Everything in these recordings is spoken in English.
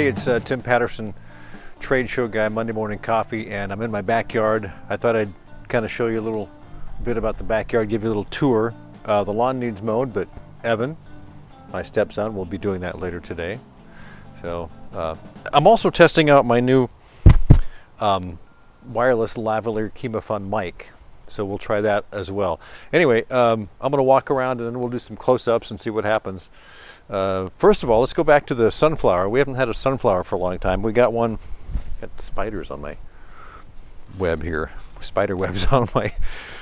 Hey, it's Tim Patterson, trade show guy, Monday Morning Coffee, and I'm in my backyard. I thought I'd kind of show you a little bit about the backyard, give you a little tour. The lawn needs mowed, but Evan, my stepson, will be doing that later today. So I'm also testing out my new wireless lavalier Chemafun mic, so we'll try that as well. Anyway, I'm going to walk around and then we'll do some close-ups and see what happens. First of all, let's go back to the sunflower. We haven't had a sunflower for a long time. We got one. Got spiders on my web here. Spider webs on my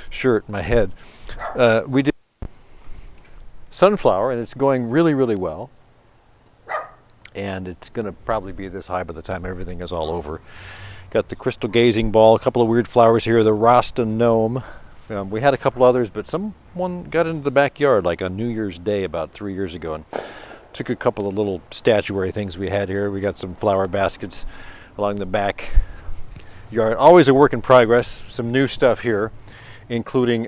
shirt, my head. We did sunflower, and it's going really, really well. And it's going to probably be this high by the time everything is all over. Got the crystal gazing ball, a couple of weird flowers here, the Rasta gnome. We had a couple others, but someone got into the backyard like on New Year's Day about 3 years ago and took a couple of little statuary things we had here. We got some flower baskets along the back yard. Always a work in progress. Some new stuff here, including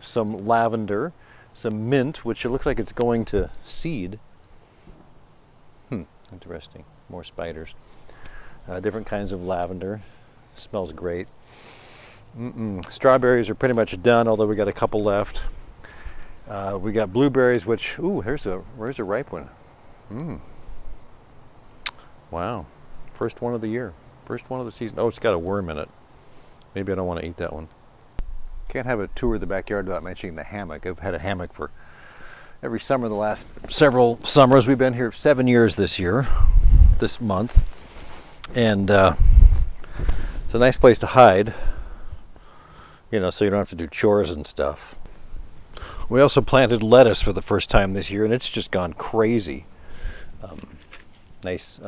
some lavender, some mint, which it looks like it's going to seed. Interesting. More spiders. Different kinds of lavender. Smells great. Strawberries are pretty much done, although we got a couple left. We got blueberries, which here's a ripe one. Wow, first one of the year, first one of the season. Oh, it's got a worm in it. Maybe I don't want to eat that one. Can't have a tour of the backyard without mentioning the hammock. I've had a hammock for every summer the last several summers. We've been here 7 years this month, and it's a nice place to hide. So you don't have to do chores and stuff. We also planted lettuce for the first time this year, and it's just gone crazy. Nice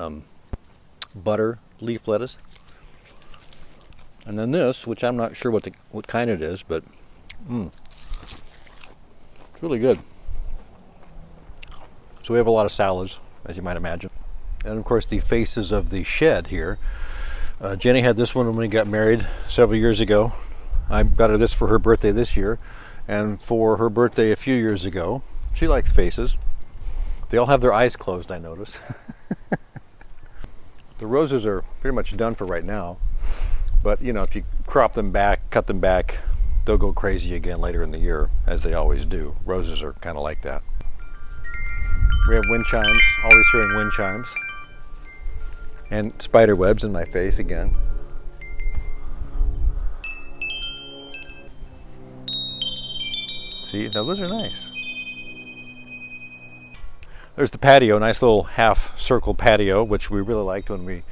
butter leaf lettuce. And then this, which I'm not sure what kind it is, but it's really good. So we have a lot of salads, as you might imagine. And of course the faces of the shed here. Jenny had this one when we got married several years ago. I got her this for her birthday this year, and for her birthday a few years ago. She likes faces. They all have their eyes closed, I notice. The roses are pretty much done for right now, but if you crop them back, cut them back, they'll go crazy again later in the year, as they always do. Roses are kind of like that. We have wind chimes, always hearing wind chimes, and spider webs in my face again. See, now those are nice. There's the patio, nice little half circle patio, which we really liked when we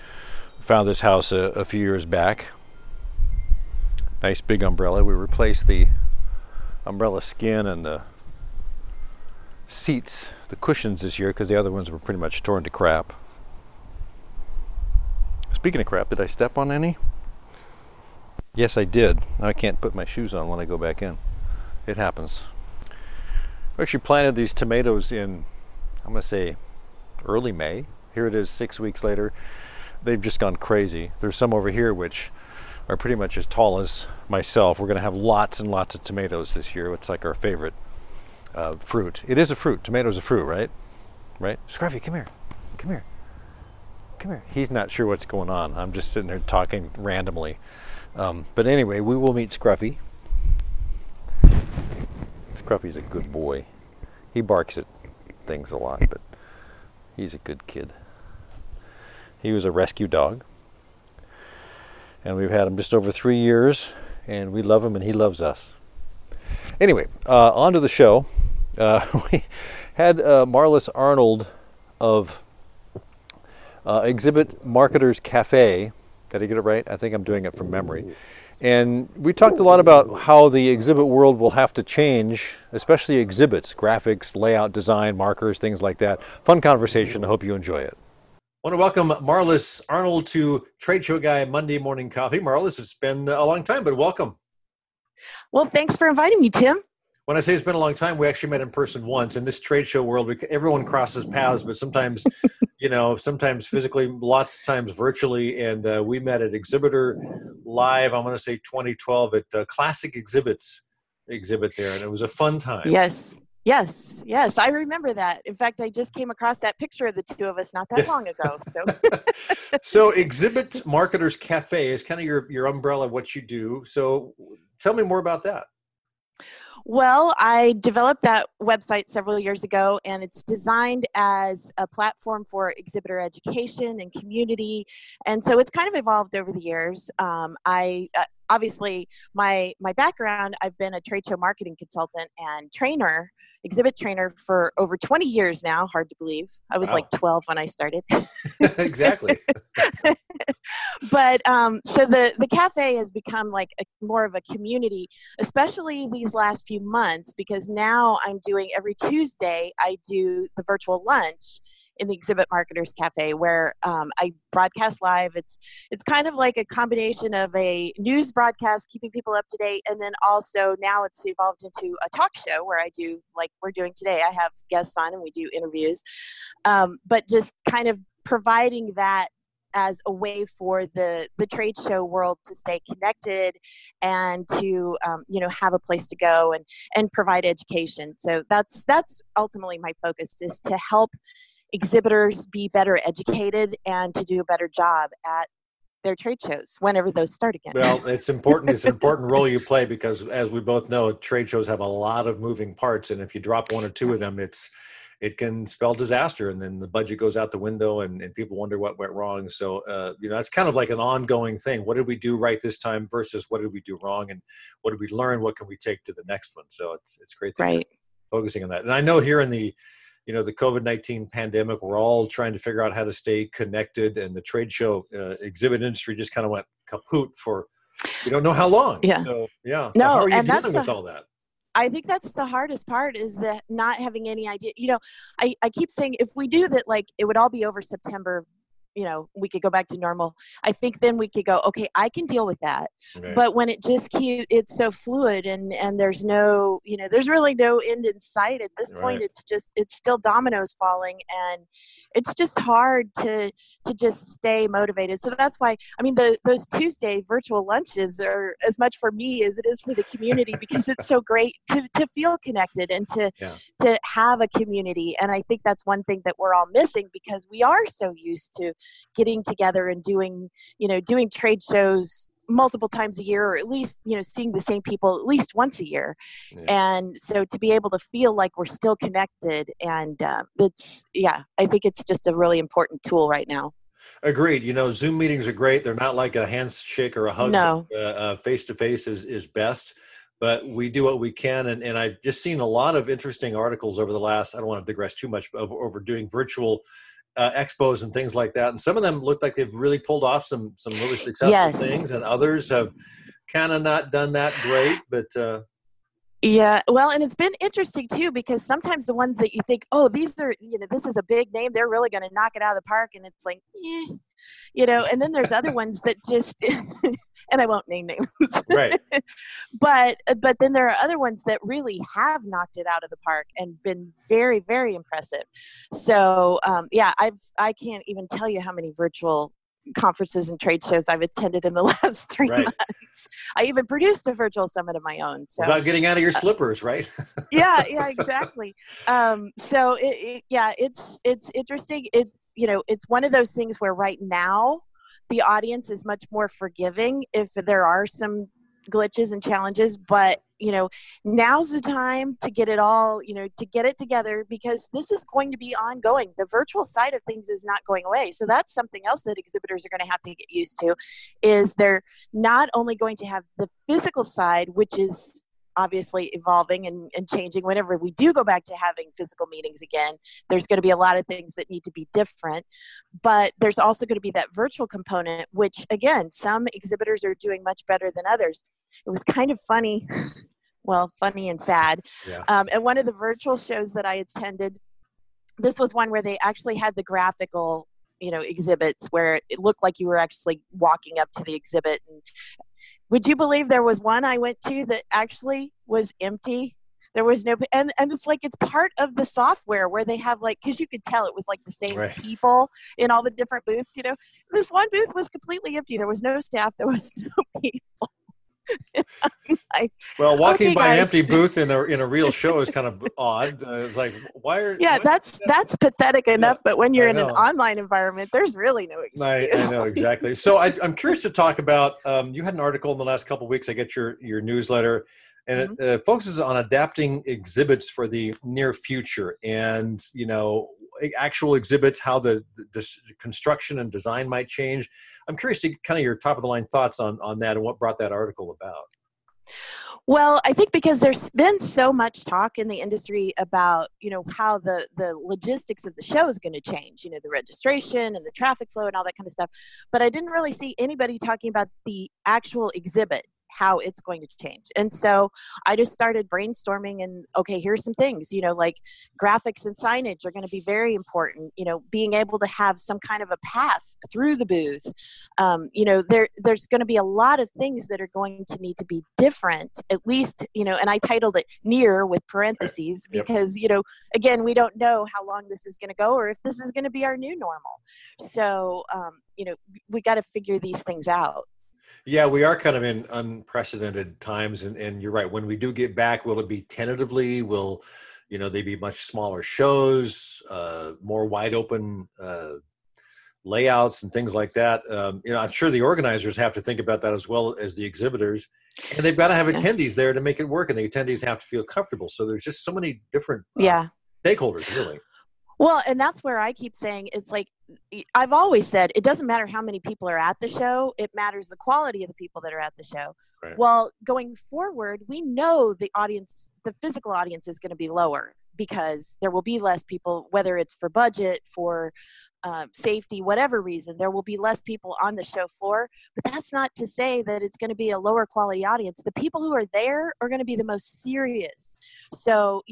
found this house a few years back. Nice big umbrella. We replaced the umbrella skin and the seats, the cushions this year, because the other ones were pretty much torn to crap. Speaking of crap, did I step on any? Yes, I did. Now I can't put my shoes on when I go back in. It happens. We actually planted these tomatoes in, I'm going to say, early May. Here it is 6 weeks later. They've just gone crazy. There's some over here which are pretty much as tall as myself. We're going to have lots and lots of tomatoes this year. It's like our favorite fruit. It is a fruit. Tomato's a fruit, right? Right? Scruffy, come here. Come here. Come here. He's not sure what's going on. I'm just sitting there talking randomly. But anyway, we will meet Scruffy. Scruffy's a good boy. He barks at things a lot, but he's a good kid. He was a rescue dog, and we've had him just over 3 years, and we love him and he loves us. Anyway, on to the show. We had Marlis Arnold of Exhibit Marketers Cafe. Did I get it right? I think I'm doing it from memory. And we talked a lot about how the exhibit world will have to change, especially exhibits, graphics, layout, design, markers, things like that. Fun conversation. I hope you enjoy it. I want to welcome Marlis Arnold to Trade Show Guy Monday Morning Coffee. Marlis, it's been a long time, but welcome. Well, thanks for inviting me, Tim. When I say it's been a long time, we actually met in person once. In this trade show world, everyone crosses paths, but sometimes, sometimes physically, lots of times virtually. And we met at Exhibitor Live, I'm going to say 2012, at Classic Exhibits exhibit there. And it was a fun time. Yes, Yes, yes, I remember that. In fact, I just came across that picture of the two of us not that long ago. So, so Exhibit Marketers Cafe is kind of your umbrella of what you do. So tell me more about that. Well, I developed that website several years ago, and it's designed as a platform for exhibitor education and community. And so it's kind of evolved over the years. Obviously, my background, I've been a trade show marketing consultant and trainer, exhibit trainer for over 20 years now. Hard to believe. I was like 12 when I started. Exactly. But so the cafe has become like more of a community, especially these last few months, because now I'm doing every Tuesday, I do the virtual lunch in the Exhibit Marketers Cafe, where I broadcast live. It's kind of like a combination of a news broadcast, keeping people up to date, and then also now it's evolved into a talk show where I do, like we're doing today, I have guests on and we do interviews, but just kind of providing that as a way for the trade show world to stay connected and to have a place to go and provide education. So that's ultimately my focus, is to help exhibitors be better educated and to do a better job at their trade shows whenever those start again. Well, it's important. It's an important role you play, because as we both know, trade shows have a lot of moving parts, and if you drop one or two of them, it can spell disaster, and then the budget goes out the window, and people wonder what went wrong. So it's kind of like an ongoing thing. What did we do right this time versus what did we do wrong, and what did we learn? What can we take to the next one? So it's great that you're focusing on that. And I know here in the COVID-19 pandemic, we're all trying to figure out how to stay connected, and the trade show exhibit industry just kind of went kaput for, we don't know how long. Yeah. So, so how are you dealing with all that? I think that's the hardest part, is that not having any idea. I keep saying, if we do that, like it would all be over September, we could go back to normal. I think then we could go, okay, I can deal with that. Okay. But when it just it's so fluid, and there's no, there's really no end in sight at this point. It's still dominoes falling, and it's just hard to just stay motivated. So that's why, those Tuesday virtual lunches are as much for me as it is for the community, because it's so great to feel connected and to have a community. And I think that's one thing that we're all missing, because we are so used to getting together and doing trade shows multiple times a year, or at least, seeing the same people at least once a year. Yeah. And so to be able to feel like we're still connected, and I think it's just a really important tool right now. Agreed. Zoom meetings are great. They're not like a handshake or a hug. No. Face-to-face is best, but we do what we can. And I've just seen a lot of interesting articles over the last, I don't want to digress too much, but over doing virtual expos and things like that, and some of them look like they've really pulled off some really successful things, and others have kind of not done that great. But and it's been interesting too, because sometimes the ones that you think, this is a big name, they're really going to knock it out of the park, and it's like, and then there's other ones that just, and I won't name names, right? But then there are other ones that really have knocked it out of the park and been very, very impressive. So, I can't even tell you how many virtual conferences and trade shows I've attended in the last 3 months. I even produced a virtual summit of my own. So without getting out of your slippers, right? yeah, exactly. So it's interesting. It's one of those things where right now the audience is much more forgiving if there are some glitches and challenges, but now's the time to get it all, to get it together, because this is going to be ongoing. The virtual side of things is not going away. So that's something else that exhibitors are going to have to get used to, is they're not only going to have the physical side, which is obviously evolving and changing. Whenever we do go back to having physical meetings again, there's going to be a lot of things that need to be different, but there's also going to be that virtual component, which again, some exhibitors are doing much better than others. It was kind of funny. Well, funny and sad. Yeah. And one of the virtual shows that I attended, this was one where they actually had the graphical, exhibits where it looked like you were actually walking up to the exhibit. And would you believe there was one I went to that actually was empty? There was no, and it's like, it's part of the software where they have like, cause you could tell it was like the same people in all the different booths. This one booth was completely empty. There was no staff. There was no people. Like, well, walking okay, by guys. An empty booth in a real show is kind of odd. It's like, why are? Yeah, why that's pathetic enough. Yeah, but when you're in an online environment, there's really no excuse. I know, exactly. So I'm curious to talk about. You had an article in the last couple of weeks. I get your newsletter, and it focuses on adapting exhibits for the near future, and actual exhibits, how the construction and design might change. I'm curious to kind of your top of the line thoughts on that and what brought that article about. Well, I think because there's been so much talk in the industry about, how the logistics of the show is going to change, the registration and the traffic flow and all that kind of stuff. But I didn't really see anybody talking about the actual exhibit, how it's going to change. And so I just started brainstorming and, okay, here's some things, like graphics and signage are going to be very important, being able to have some kind of a path through the booth. There's going to be a lot of things that are going to need to be different, at least, and I titled it near with parentheses because, again, we don't know how long this is going to go or if this is going to be our new normal. So, we got to figure these things out. Yeah, we are kind of in unprecedented times, and you're right. When we do get back, will it be tentatively? Will, they be much smaller shows, more wide open layouts and things like that? I'm sure the organizers have to think about that as well as the exhibitors, and they've got to have attendees there to make it work, and the attendees have to feel comfortable. So there's just so many different stakeholders, really. Well, and that's where I keep saying it's like, I've always said it doesn't matter how many people are at the show. It matters the quality of the people that are at the show. Right. Well, going forward, we know the audience, the physical audience is going to be lower because there will be less people, whether it's for budget, for safety, whatever reason, there will be less people on the show floor. But that's not to say that it's going to be a lower quality audience. The people who are there are going to be the most serious. So,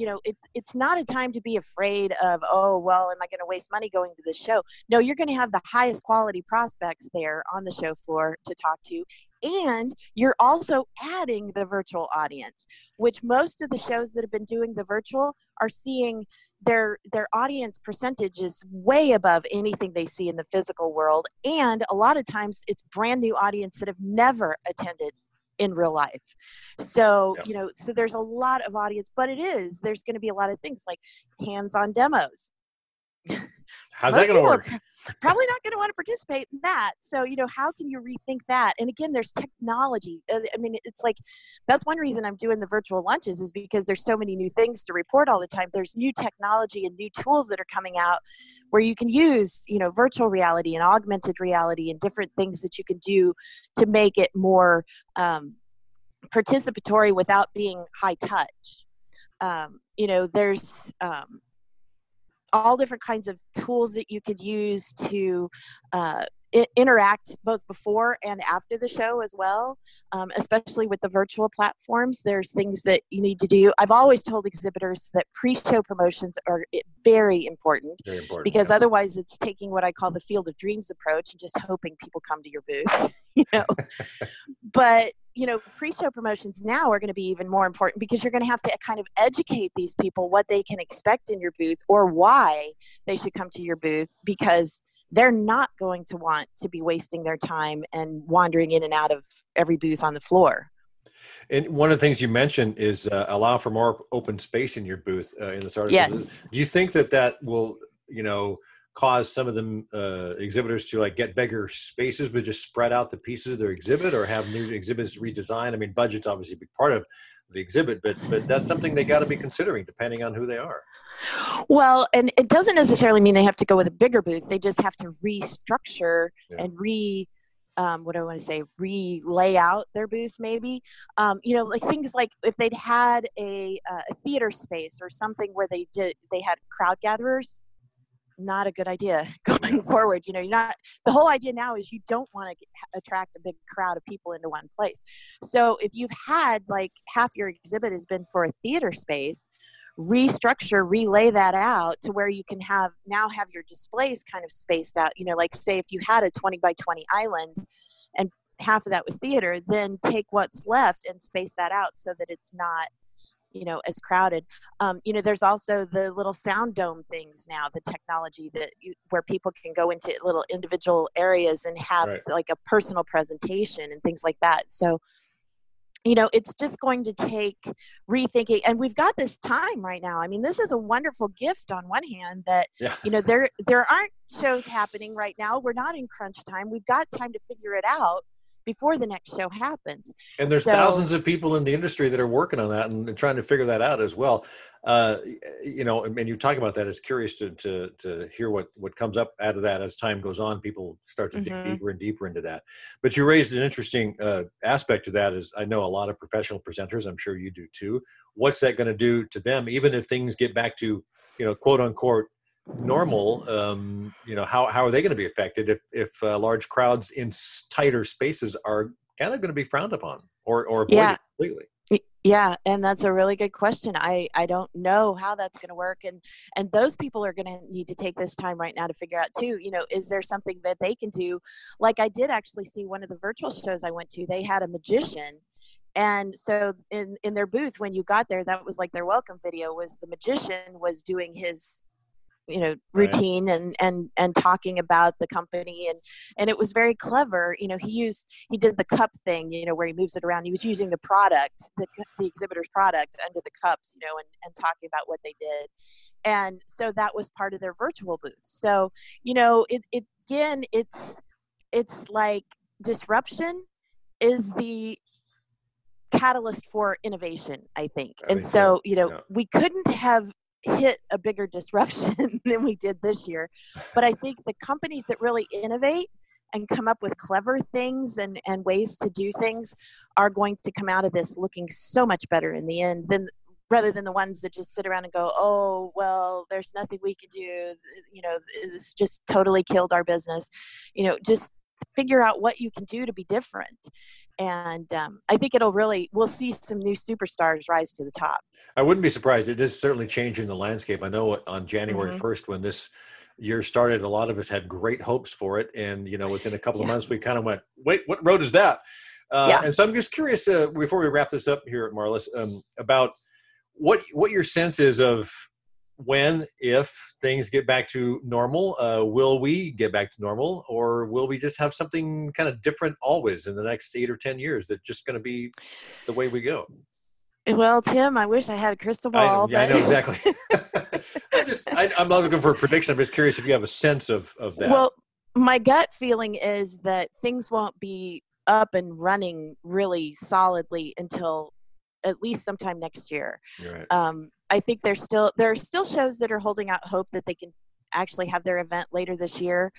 it's not a time to be afraid of, oh, well, am I going to waste money going to this show? No, you're going to have the highest quality prospects there on the show floor to talk to. And you're also adding the virtual audience, which most of the shows that have been doing the virtual are seeing their audience percentage is way above anything they see in the physical world. And a lot of times it's brand new audience that have never attended in real life. So, so there's a lot of audience, but there's going to be a lot of things like hands-on demos. How's that going to work? Probably not going to want to participate in that. So, how can you rethink that? And again, there's technology. I mean, it's like, that's one reason I'm doing the virtual lunches is because there's so many new things to report all the time. There's new technology and new tools that are coming out where you can use, virtual reality and augmented reality and different things that you can do to make it more participatory without being high touch. There's all different kinds of tools that you could use to interact both before and after the show as well, especially with the virtual platforms. There's things that you need to do. I've always told exhibitors that pre-show promotions are very important because otherwise it's taking what I call the field of dreams approach and just hoping people come to your booth, But, pre-show promotions now are going to be even more important because you're going to have to kind of educate these people what they can expect in your booth or why they should come to your booth because they're not going to want to be wasting their time and wandering in and out of every booth on the floor. And one of the things you mentioned is allow for more open space in your booth in this article. Yes. Do you think that will, cause some of them exhibitors to get bigger spaces, but just spread out the pieces of their exhibit or have new exhibits redesigned? I mean, budget's obviously a big part of the exhibit, but that's something they got to be considering depending on who they are. Well, and it doesn't necessarily mean they have to go with a bigger booth. They just have to restructure and relay out their booth maybe. Like things like if they'd had a theater space or something where they had crowd gatherers, not a good idea going forward. The whole idea now is you don't want to attract a big crowd of people into one place. So if you've had half your exhibit has been for a theater space, restructure, relay that out to where you can have your displays kind of spaced out. Say if you had a 20 by 20 island and half of that was theater, then take what's left and space that out so that it's not, as crowded. There's also the little sound dome things now, the technology where people can go into little individual areas and have a personal presentation and things like that. So you know, it's just going to take rethinking. And we've got this time right now. I mean, this is a wonderful gift on one hand that, you know, there aren't shows happening right now. We're not in crunch time. We've got time to figure it out before the next show happens. And there's thousands of people in the industry that are working on that and trying to figure that out as well. You know, and you talk about that. It's curious to hear what comes up out of that as time goes on. People start to dig deeper and deeper into that. But you raised an interesting aspect to that. Is I know a lot of professional presenters. I'm sure you do too. What's that going to do to them, even if things get back to, you know, quote unquote normal? You know, how are they going to be affected if large crowds in tighter spaces are kind of going to be frowned upon or avoided completely? Yeah, and that's a really good question. I don't know how that's going to work. And those people are going to need to take this time right now to figure out too, you know, is there something that they can do? Like I did actually see one of the virtual shows I went to, they had a magician. And so in their booth, when you got there, that was like their welcome video, was the magician was doing his, you know, routine and talking about the company, and it was very clever. You know, he did the cup thing, you know, where he moves it around. He was using the product, the exhibitor's product under the cups, you know, and talking about what they did. And so that was part of their virtual booth. So, you know, it again, it's like disruption is the catalyst for innovation, I think. And so, you know, we couldn't have hit a bigger disruption than we did this year. But I think the companies that really innovate and come up with clever things and ways to do things are going to come out of this looking so much better in the end than rather than the ones that just sit around and go, oh, well, there's nothing we could do. You know, this just totally killed our business. You know, just figure out what you can do to be different. And I think we'll see some new superstars rise to the top. I wouldn't be surprised. It is certainly changing the landscape. I know on January 1st, when this year started, a lot of us had great hopes for it. And, you know, within a couple of months, we kind of went, wait, what road is that? And so I'm just curious, before we wrap this up here at Marlis, about what your sense is of when, if things get back to normal, will we get back to normal, or will we just have something kind of different always in the next 8 or 10 years that's just going to be the way we go? Well, Tim, I wish I had a crystal ball. I know exactly. I'm not looking for a prediction. I'm just curious if you have a sense of that. Well, my gut feeling is that things won't be up and running really solidly until at least sometime next year. Right. I think there are still shows that are holding out hope that they can actually have their event later this year.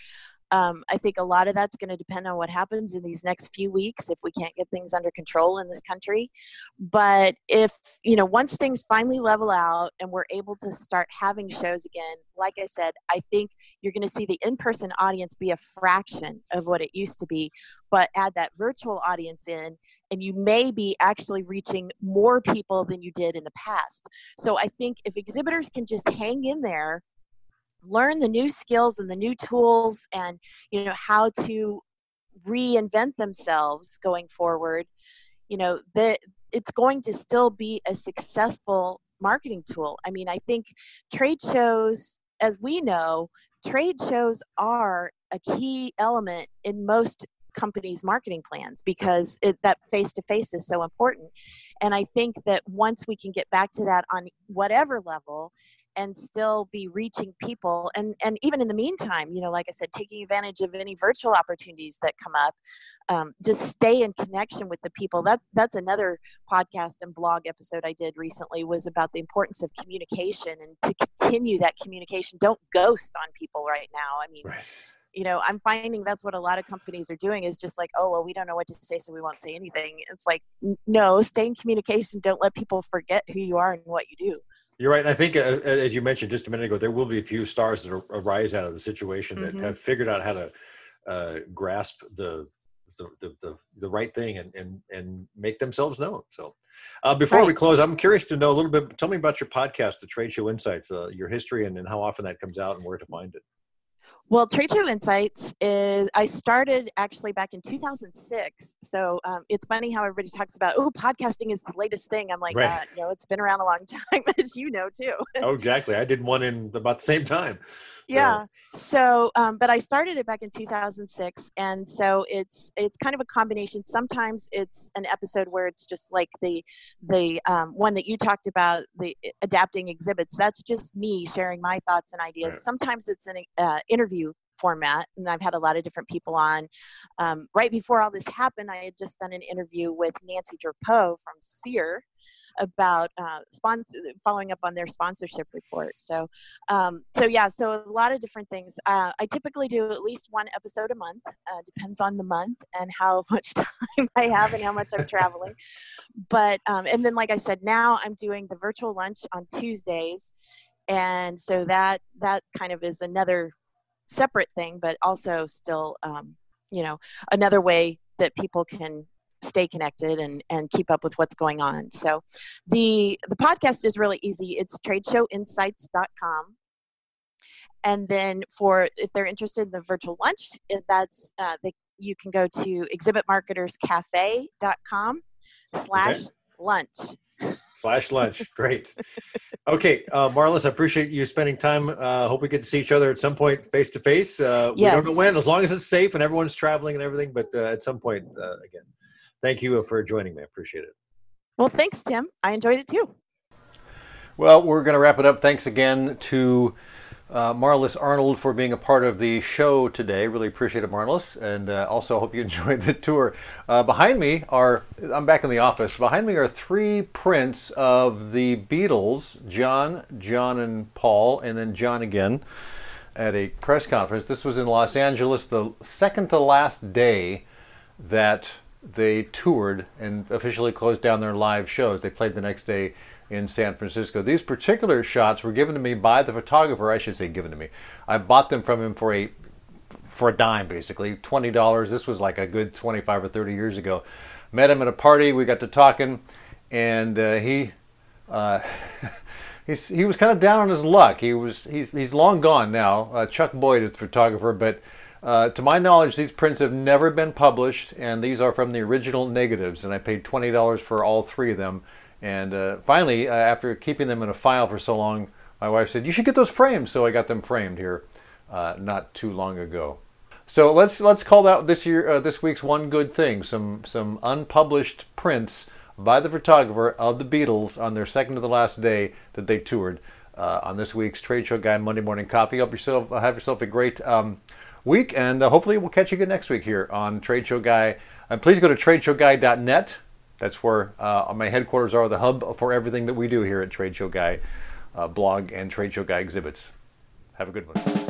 I think a lot of that's going to depend on what happens in these next few weeks if we can't get things under control in this country. But if, you know, once things finally level out and we're able to start having shows again, like I said, I think you're going to see the in-person audience be a fraction of what it used to be, but add that virtual audience in, and you may be actually reaching more people than you did in the past. So I think if exhibitors can just hang in there, learn the new skills and the new tools and, you know, how to reinvent themselves going forward, you know, that it's going to still be a successful marketing tool. I mean, I think trade shows, as we know, trade shows are a key element in most companies' marketing plans because that face-to-face is so important. And I think that once we can get back to that on whatever level and still be reaching people, and even in the meantime, you know, like I said, taking advantage of any virtual opportunities that come up, just stay in connection with the people. That's another podcast and blog episode I did recently was about the importance of communication and to continue that communication. Don't ghost on people right now. I mean, you know, I'm finding that's what a lot of companies are doing is just like, oh, well, we don't know what to say, so we won't say anything. It's like, no, stay in communication. Don't let people forget who you are and what you do. You're right. And I think, as you mentioned just a minute ago, there will be a few stars that arise out of the situation that have figured out how to grasp the right thing and make themselves known. So before we close, I'm curious to know a little bit. Tell me about your podcast, The Trade Show Insights, your history and how often that comes out and where to find it. Well, Trade Show Insights is, I started actually back in 2006. So it's funny how everybody talks about, oh, podcasting is the latest thing. I'm like, right. You know, it's been around a long time, as you know, too. Oh, exactly. I did one in about the same time. Yeah. So, but I started it back in 2006. And so it's kind of a combination. Sometimes it's an episode where it's just like the one that you talked about, the adapting exhibits. That's just me sharing my thoughts and ideas. Right. Sometimes it's an interview format, and I've had a lot of different people on. Right before all this happened, I had just done an interview with Nancy Drapeau from SEER about following up on their sponsorship report. So, so a lot of different things. I typically do at least one episode a month. Depends on the month and how much time I have and how much I'm traveling. But and then, like I said, now I'm doing the virtual lunch on Tuesdays, and so that kind of is another separate thing, but also still, you know, another way that people can stay connected and keep up with what's going on. So the podcast is really easy. It's tradeshowinsights.com. And then if they're interested in the virtual lunch, that's, you can go to exhibitmarketerscafe.com/lunch. /lunch. Great. Okay. Marlis, I appreciate you spending time. Hope we get to see each other at some point face to face. We don't know when, as long as it's safe and everyone's traveling and everything, but at some point, again, thank you for joining me. I appreciate it. Well, thanks, Tim. I enjoyed it too. Well, we're going to wrap it up. Thanks again to Marlis Arnold for being a part of the show today. Really appreciate it, Marlis, and also hope you enjoyed the tour. I'm back in the office. Behind me are three prints of the Beatles, John and Paul, and then John again at a press conference. This was in Los Angeles, the second to last day that they toured and officially closed down their live shows. They played the next day in San Francisco. These particular shots were given to me by the photographer. I should say given to me. I bought them from him for a dime, basically, $20. This was like a good 25 or 30 years ago. Met him at a party. We got to talking, and he was kind of down on his luck. He's long gone now. Chuck Boyd is the photographer, but to my knowledge, these prints have never been published, and these are from the original negatives. And I paid $20 for all three of them. And finally, after keeping them in a file for so long, my wife said, you should get those framed. So I got them framed here not too long ago. So let's call out this week's one good thing, some unpublished prints by the photographer of the Beatles on their second to the last day that they toured on this week's Trade Show Guy Monday Morning Coffee. Have yourself a great week, and hopefully we'll catch you again next week here on Trade Show Guy. And please go to tradeshowguy.net. That's where my headquarters are, the hub for everything that we do here at Trade Show Guy blog and Trade Show Guy exhibits. Have a good one.